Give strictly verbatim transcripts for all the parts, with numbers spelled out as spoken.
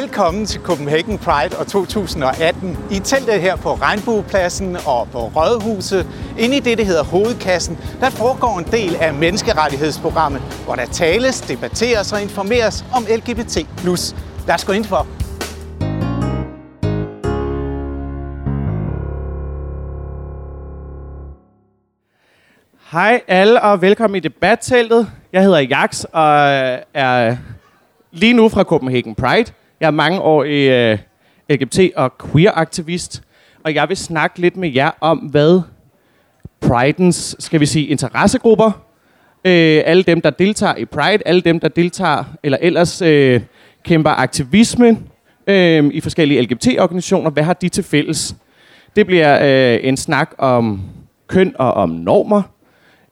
Velkommen til Copenhagen Pride og to tusind og atten. I teltet her på Regnbuepladsen og på Rådhuset, inde i det, der hedder Hovedkassen, der foregår en del af menneskerettighedsprogrammet, hvor der tales, debatteres og informeres om L G B T plus. Lad os gå ind for. Hej alle og velkommen i debatteltet. Jeg hedder Jaks og er lige nu fra Copenhagen Pride. Jeg er mange år i øh, L G B T og queer-aktivist, og jeg vil snakke lidt med jer om, hvad Pridens, skal vi sige, interessegrupper, øh, alle dem, der deltager i Pride, alle dem, der deltager eller ellers øh, kæmper aktivisme øh, i forskellige L G B T-organisationer, hvad har de til fælles? Det bliver øh, en snak om køn og om normer,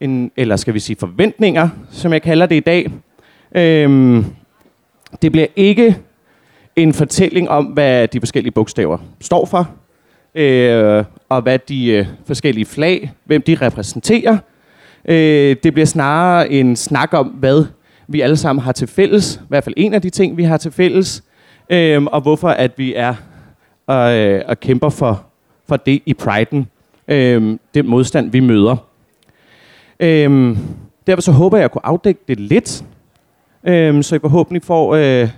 en, eller skal vi sige forventninger, som jeg kalder det i dag. Øh, Det bliver ikke en fortælling om, hvad de forskellige bogstaver står for, øh, og hvad de øh, forskellige flag, hvem de repræsenterer. Øh, det bliver snarere en snak om, hvad vi alle sammen har til fælles, i hvert fald en af de ting, vi har til fælles, øh, og hvorfor at vi er og, øh, og kæmper for, for det i Priden, øh, den modstand, vi møder. Øh, derfor så håber jeg, at jeg kunne afdække det lidt, så I forhåbentlig får, øh,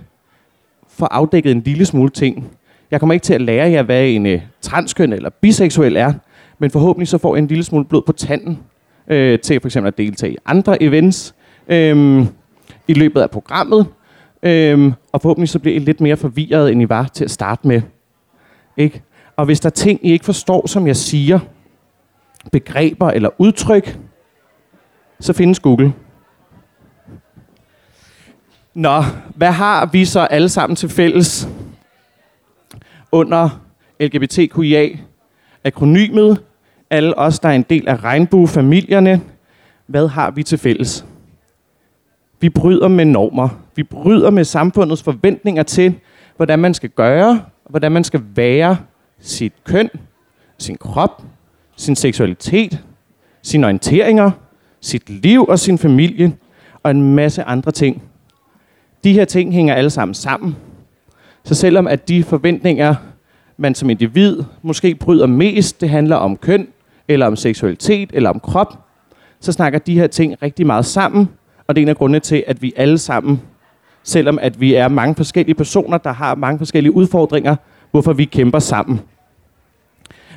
får afdækket en lille smule ting. Jeg kommer ikke til at lære jer, hvad en øh, transkøn eller biseksuel er, men forhåbentlig så får I en lille smule blod på tanden øh, til for eksempel at deltage i andre events øh, i løbet af programmet, øh, og forhåbentlig så bliver I lidt mere forvirret, end I var til at starte med. Ikke? Og hvis der er ting, I ikke forstår, som jeg siger, begreber eller udtryk, så findes Google. Nå, hvad har vi så alle sammen til fælles under L G B T Q I A? Akronymet, alle os, der er en del af regnbuefamilierne. Hvad har vi til fælles? Vi bryder med normer. Vi bryder med samfundets forventninger til, hvordan man skal gøre, hvordan man skal være sit køn, sin krop, sin seksualitet, sine orienteringer, sit liv og sin familie og en masse andre ting. De her ting hænger alle sammen sammen. Så selvom at de forventninger, man som individ måske bryder mest, det handler om køn, eller om seksualitet, eller om krop, så snakker de her ting rigtig meget sammen. Og det er en af grundene til, at vi alle sammen, selvom at vi er mange forskellige personer, der har mange forskellige udfordringer, hvorfor vi kæmper sammen.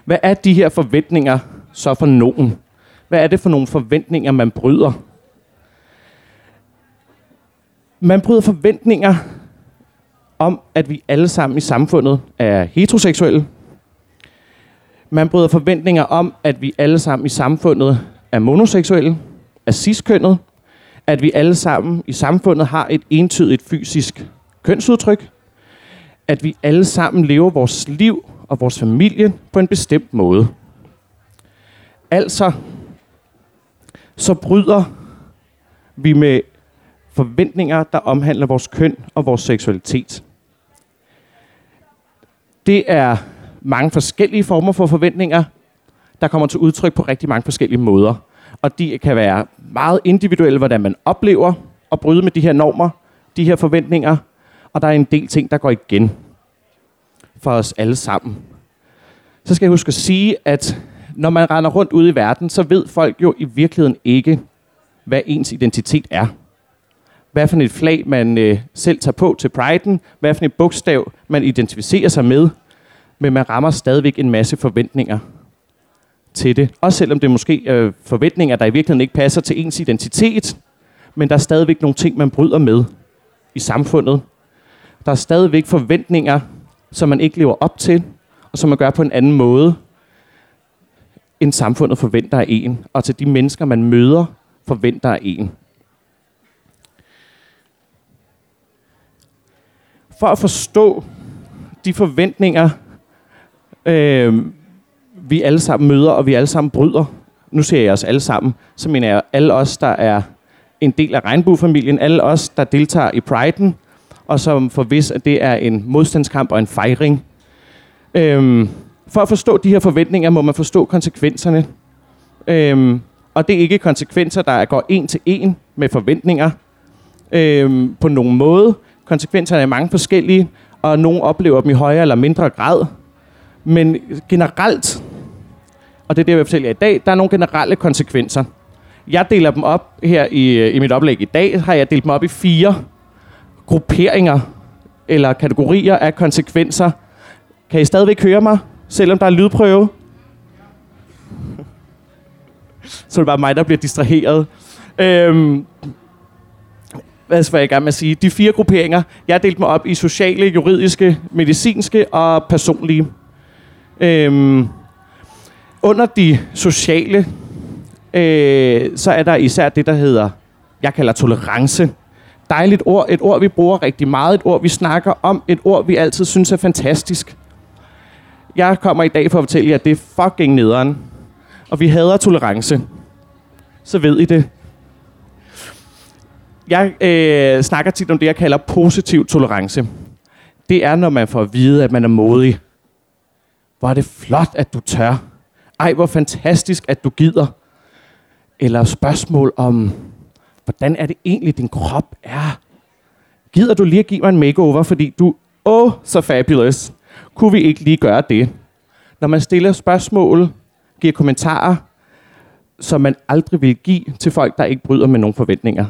Hvad er de her forventninger så for nogen? Hvad er det for nogle forventninger, man bryder? Man bryder forventninger om, at vi alle sammen i samfundet er heteroseksuelle. Man bryder forventninger om, at vi alle sammen i samfundet er monoseksuelle, er ciskønnet, at vi alle sammen i samfundet har et entydigt fysisk kønsudtryk, at vi alle sammen lever vores liv og vores familie på en bestemt måde. Altså, så bryder vi med forventninger, der omhandler vores køn og vores seksualitet. Det er mange forskellige former for forventninger, der kommer til udtryk på rigtig mange forskellige måder. Og de kan være meget individuelle, hvordan man oplever at bryde med de her normer, de her forventninger. Og der er en del ting, der går igen for os alle sammen. Så skal jeg huske at sige, at når man render rundt ude i verden, så ved folk jo i virkeligheden ikke, hvad ens identitet er. Hvad for et flag, man øh, selv tager på til Priden, hvad for et bogstav, man identificerer sig med, men man rammer stadigvæk en masse forventninger til det. Også selvom det måske er øh, forventninger, der i virkeligheden ikke passer til ens identitet, men der er stadigvæk nogle ting, man bryder med i samfundet. Der er stadigvæk forventninger, som man ikke lever op til, og som man gør på en anden måde, end samfundet forventer af en, og til de mennesker, man møder, forventer af en. For at forstå de forventninger, øh, vi alle sammen møder, og vi alle sammen bryder. Nu ser jeg os alle sammen. Så mener jeg alle os, der er en del af regnbuefamilien. Alle os, der deltager i Priden. Og som forvis, at det er en modstandskamp og en fejring. Øh, for at forstå de her forventninger, må man forstå konsekvenserne. Øh, og det er ikke konsekvenser, der går en til en med forventninger øh, på nogen måde. Konsekvenserne er mange forskellige, og nogen oplever dem i højere eller mindre grad. Men generelt, og det er det, jeg vil fortælle jer i dag, der er nogle generelle konsekvenser. Jeg deler dem op her i, i mit oplæg i dag, har jeg delt dem op i fire grupperinger eller kategorier af konsekvenser. Kan I stadigvæk høre mig, selvom der er lydprøve? Så er det bare mig, der bliver distraheret. Øhm, hvad skal jeg i gang med at sige? De fire grupperinger, jeg har delt dem op i sociale, juridiske, medicinske og personlige. Øhm, under de sociale, øh, så er der især det, der hedder, jeg kalder tolerance. Dejligt ord, et ord, vi bruger rigtig meget, et ord, vi snakker om, et ord, vi altid synes er fantastisk. Jeg kommer i dag for at fortælle jer, at det er fucking nederen. Og vi hader tolerance. Så ved I det. Jeg øh, snakker tit om det, jeg kalder positiv tolerance. Det er, når man får at vide, at man er modig. Hvor er det flot, at du tør. Ej, hvor fantastisk, at du gider. Eller spørgsmål om, hvordan er det egentlig, din krop er? Gider du lige at give mig en makeover, fordi du åh, oh, så fabulous. Kunne vi ikke lige gøre det? Når man stiller spørgsmål, giver kommentarer, som man aldrig vil give til folk, der ikke bryder med nogle forventninger.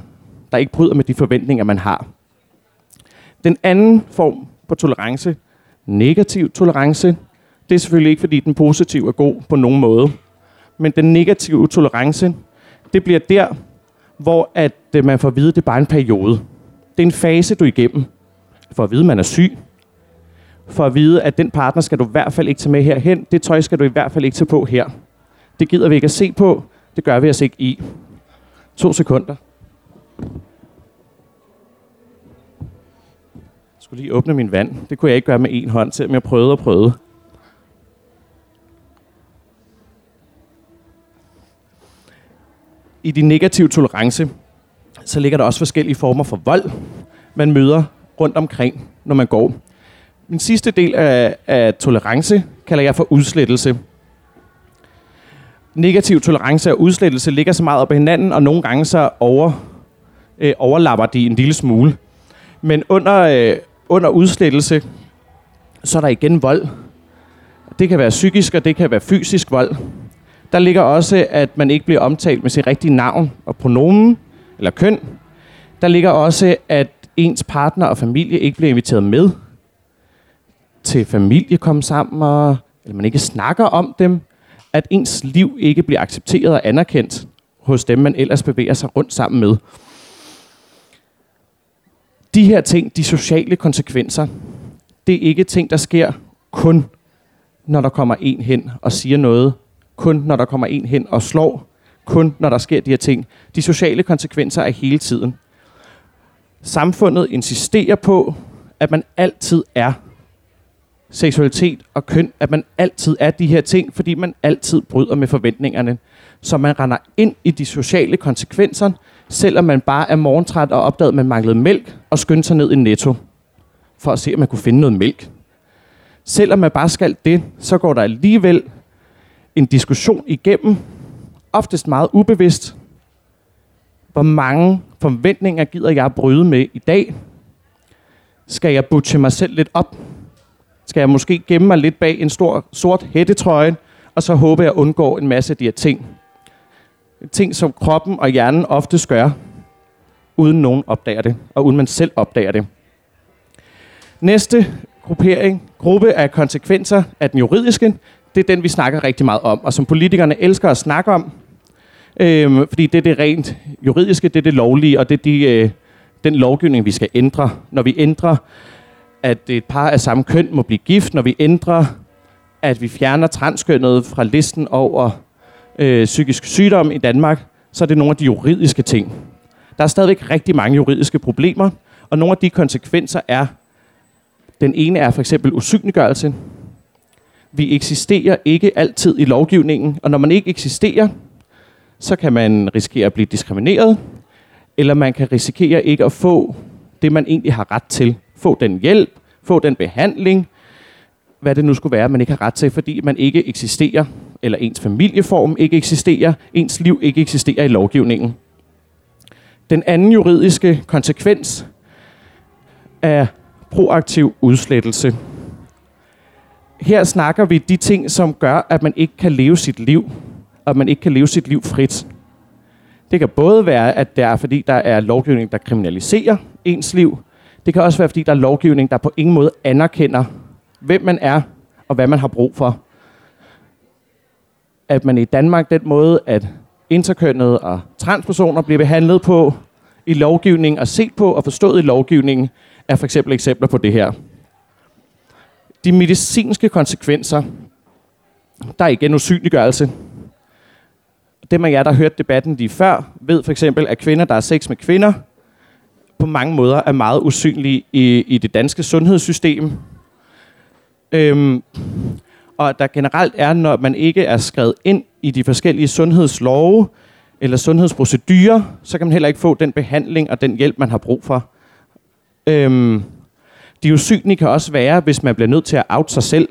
Der ikke bryder med de forventninger, man har. Den anden form for tolerance, negativ tolerance, det er selvfølgelig ikke, fordi den positive er god på nogen måde. Men den negative tolerance, det bliver der, hvor at man får at vide, at det er bare en periode. Det er en fase, du er igennem. For at vide, at man er syg. For at vide, at den partner skal du i hvert fald ikke tage med herhen. Det tøj skal du i hvert fald ikke tage på her. Det gider vi ikke at se på. Det gør vi os ikke i. To sekunder. Jeg skulle lige åbne min vand. Det kunne jeg ikke gøre med en hånd, selvom jeg prøvede og prøvede. I de negative tolerance, så ligger der også forskellige former for vold, man møder rundt omkring, når man går. Min sidste del af, af tolerance kalder jeg for udslettelse. Negativ tolerance og udslettelse ligger så meget op ad hinanden, og nogle gange så over, øh, overlapper de en lille smule. Men under, øh, under udslettelse, så er der igen vold. Det kan være psykisk, og det kan være fysisk vold. Der ligger også, at man ikke bliver omtalt med sit rigtige navn og pronomen, eller køn. Der ligger også, at ens partner og familie ikke bliver inviteret med til familie komme sammen, og, eller man ikke snakker om dem, at ens liv ikke bliver accepteret og anerkendt hos dem, man ellers bevæger sig rundt sammen med. De her ting, de sociale konsekvenser, det er ikke ting, der sker kun, når der kommer en hen og siger noget, kun når der kommer en hen og slår, kun når der sker de her ting. De sociale konsekvenser er hele tiden. Samfundet insisterer på, at man altid er seksualitet og køn, at man altid er de her ting, fordi man altid bryder med forventningerne. Så man render ind i de sociale konsekvenser, selvom man bare er morgentræt og opdaget, at man manglede mælk, og skyndte sig ned i Netto, for at se, om man kunne finde noget mælk. Selvom man bare skal det, så går der alligevel en diskussion igennem, oftest meget ubevidst. Hvor mange forventninger gider jeg bryde med i dag? Skal jeg butche mig selv lidt op? Skal jeg måske gemme mig lidt bag en stor sort hættetrøje, og så håber jeg undgår en masse af de her ting. Ting, som kroppen og hjernen ofte gør, uden nogen opdager det, og uden man selv opdager det. Næste gruppering, gruppe af konsekvenser af den juridiske, det er den, vi snakker rigtig meget om, og som politikerne elsker at snakke om, øh, fordi det er det rent juridiske, det er det lovlige, og det er de, øh, den lovgivning, vi skal ændre, når vi ændrer at et par af samme køn må blive gift, når vi ændrer, at vi fjerner transkønnet fra listen over øh, psykisk sygdom i Danmark, så er det nogle af de juridiske ting. Der er stadigvæk rigtig mange juridiske problemer, og nogle af de konsekvenser er, den ene er for eksempel usynliggørelse. Vi eksisterer ikke altid i lovgivningen, og når man ikke eksisterer, så kan man risikere at blive diskrimineret, eller man kan risikere ikke at få det, man egentlig har ret til. Få den hjælp, få den behandling, hvad det nu skulle være, man ikke har ret til, fordi man ikke eksisterer, eller ens familieform ikke eksisterer, ens liv ikke eksisterer i lovgivningen. Den anden juridiske konsekvens af proaktiv udslettelse. Her snakker vi de ting, som gør, at man ikke kan leve sit liv, og at man ikke kan leve sit liv frit. Det kan både være, at det er, fordi der er lovgivning, der kriminaliserer ens liv. Det kan også være, fordi der er lovgivning, der på ingen måde anerkender, hvem man er og hvad man har brug for. At man i Danmark, den måde, at interkønnede og transpersoner bliver behandlet på i lovgivningen og set på og forstået i lovgivningen, er for eksempel eksempler på det her. De medicinske konsekvenser, der er igen usynliggørelse. Dem af jer, der har hørt debatten lige før, ved for eksempel, at kvinder, der har sex med kvinder, på mange måder er meget usynlige i, i det danske sundhedssystem. Øhm, og der generelt er, når man ikke er skrevet ind i de forskellige sundhedslove eller sundhedsprocedurer, så kan man heller ikke få den behandling og den hjælp, man har brug for. Øhm, de usynlige kan også være, hvis man bliver nødt til at oute sig selv,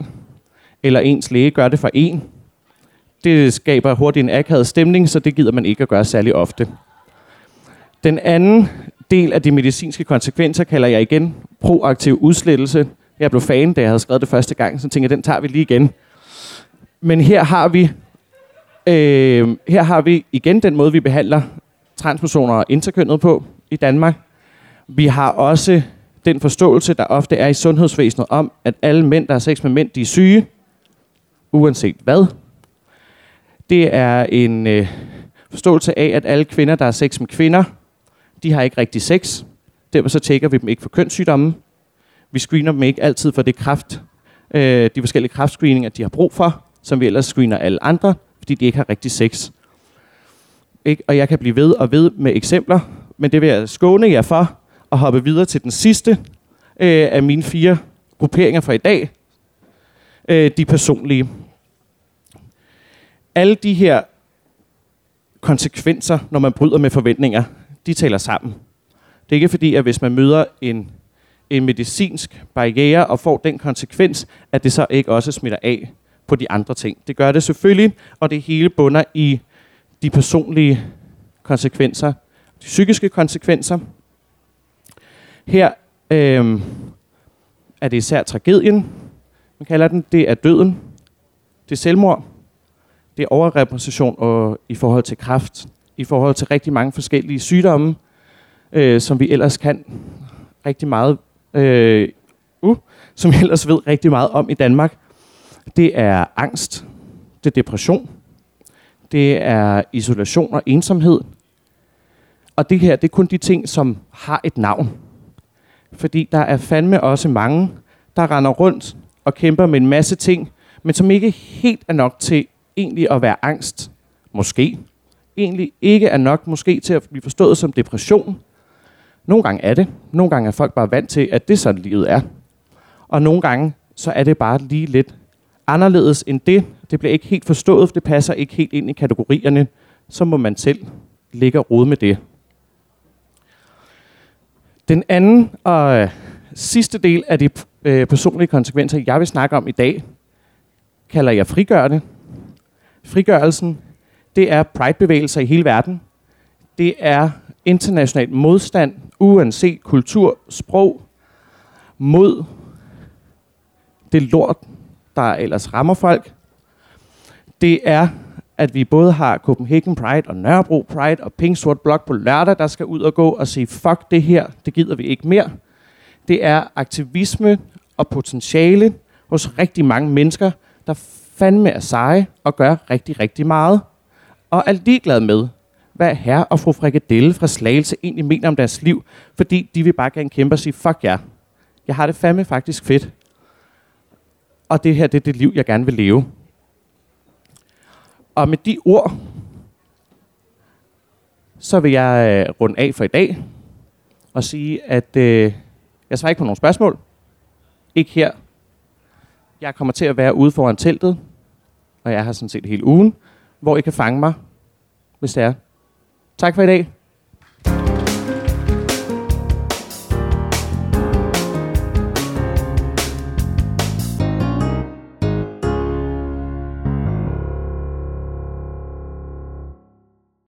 eller ens læge gør det for en. Det skaber hurtigt en akavet stemning, så det gider man ikke at gøre særlig ofte. Den anden del af de medicinske konsekvenser kalder jeg igen proaktiv udslettelse. Jeg blev fan, da jeg havde skrevet det første gang, så tænkte jeg, den tager vi lige igen. Men her har vi, øh, her har vi igen den måde, vi behandler transpersoner og interkønnede på i Danmark. Vi har også den forståelse, der ofte er i sundhedsvæsenet om, at alle mænd, der har sex med mænd, de er syge, uanset hvad. Det er en øh, forståelse af, at alle kvinder, der har sex med kvinder, de har ikke rigtig sex. Derfor så tjekker vi dem ikke for kønssygdomme. Vi screener dem ikke altid for det kræft, øh, de forskellige kræftscreeninger, de har brug for, som vi ellers screener alle andre, fordi de ikke har rigtig sex. Ikke? Og jeg kan blive ved og ved med eksempler, men det vil jeg skåne jer for og hoppe videre til den sidste øh, af mine fire grupperinger fra i dag. Øh, de personlige. Alle de her konsekvenser, når man bryder med forventninger, de taler sammen. Det er ikke fordi, at hvis man møder en, en medicinsk barriere og får den konsekvens, at det så ikke også smitter af på de andre ting. Det gør det selvfølgelig, og det hele bunder i de personlige konsekvenser, de psykiske konsekvenser. Her øh, er det især tragedien, man kalder den. Det er døden, det er selvmord. Det er overrepræsentation og i forhold til kræft, i forhold til rigtig mange forskellige sygdomme, øh, som vi ellers kan rigtig meget, øh, uh, som vi ellers ved rigtig meget om i Danmark. Det er angst, det er depression, det er isolation og ensomhed. Og det her, det er kun de ting, som har et navn. Fordi der er fandme også mange, der render rundt og kæmper med en masse ting, men som ikke helt er nok til egentlig at være angst, måske. Egentlig ikke er nok måske til at blive forstået som depression. Nogle gange er det. Nogle gange er folk bare vant til, at det sådan livet er. Og nogle gange, så er det bare lige lidt anderledes end det. Det bliver ikke helt forstået, for det passer ikke helt ind i kategorierne. Så må man selv ligge og rode med det. Den anden og sidste del af de personlige konsekvenser, jeg vil snakke om i dag, kalder jeg frigørende. Frigørelsen, det er Pride-bevægelser i hele verden. Det er international modstand, uanset kultur, sprog, mod det lort, der ellers rammer folk. Det er, at vi både har Copenhagen Pride og Nørrebro Pride og Pink Sort Blok på lørdag, der skal ud og gå og sige, fuck det her, det gider vi ikke mere. Det er aktivisme og potentiale hos rigtig mange mennesker, der fandme er seje og gør rigtig, rigtig meget. Og er ligeglade med, hvad herre og fru Frikadelle fra Slagelse egentlig mener om deres liv, fordi de vil bare gerne kæmpe og sige, fuck jer, jeg har det fandme faktisk fedt. Og det her, det er det liv, jeg gerne vil leve. Og med de ord, så vil jeg øh, runde af for i dag, og sige, at øh, jeg svarer ikke på nogen spørgsmål. Ikke her. Jeg kommer til at være ude foran teltet, og jeg har sådan set hele ugen, hvor I kan fange mig, hvis det er. Tak for i dag.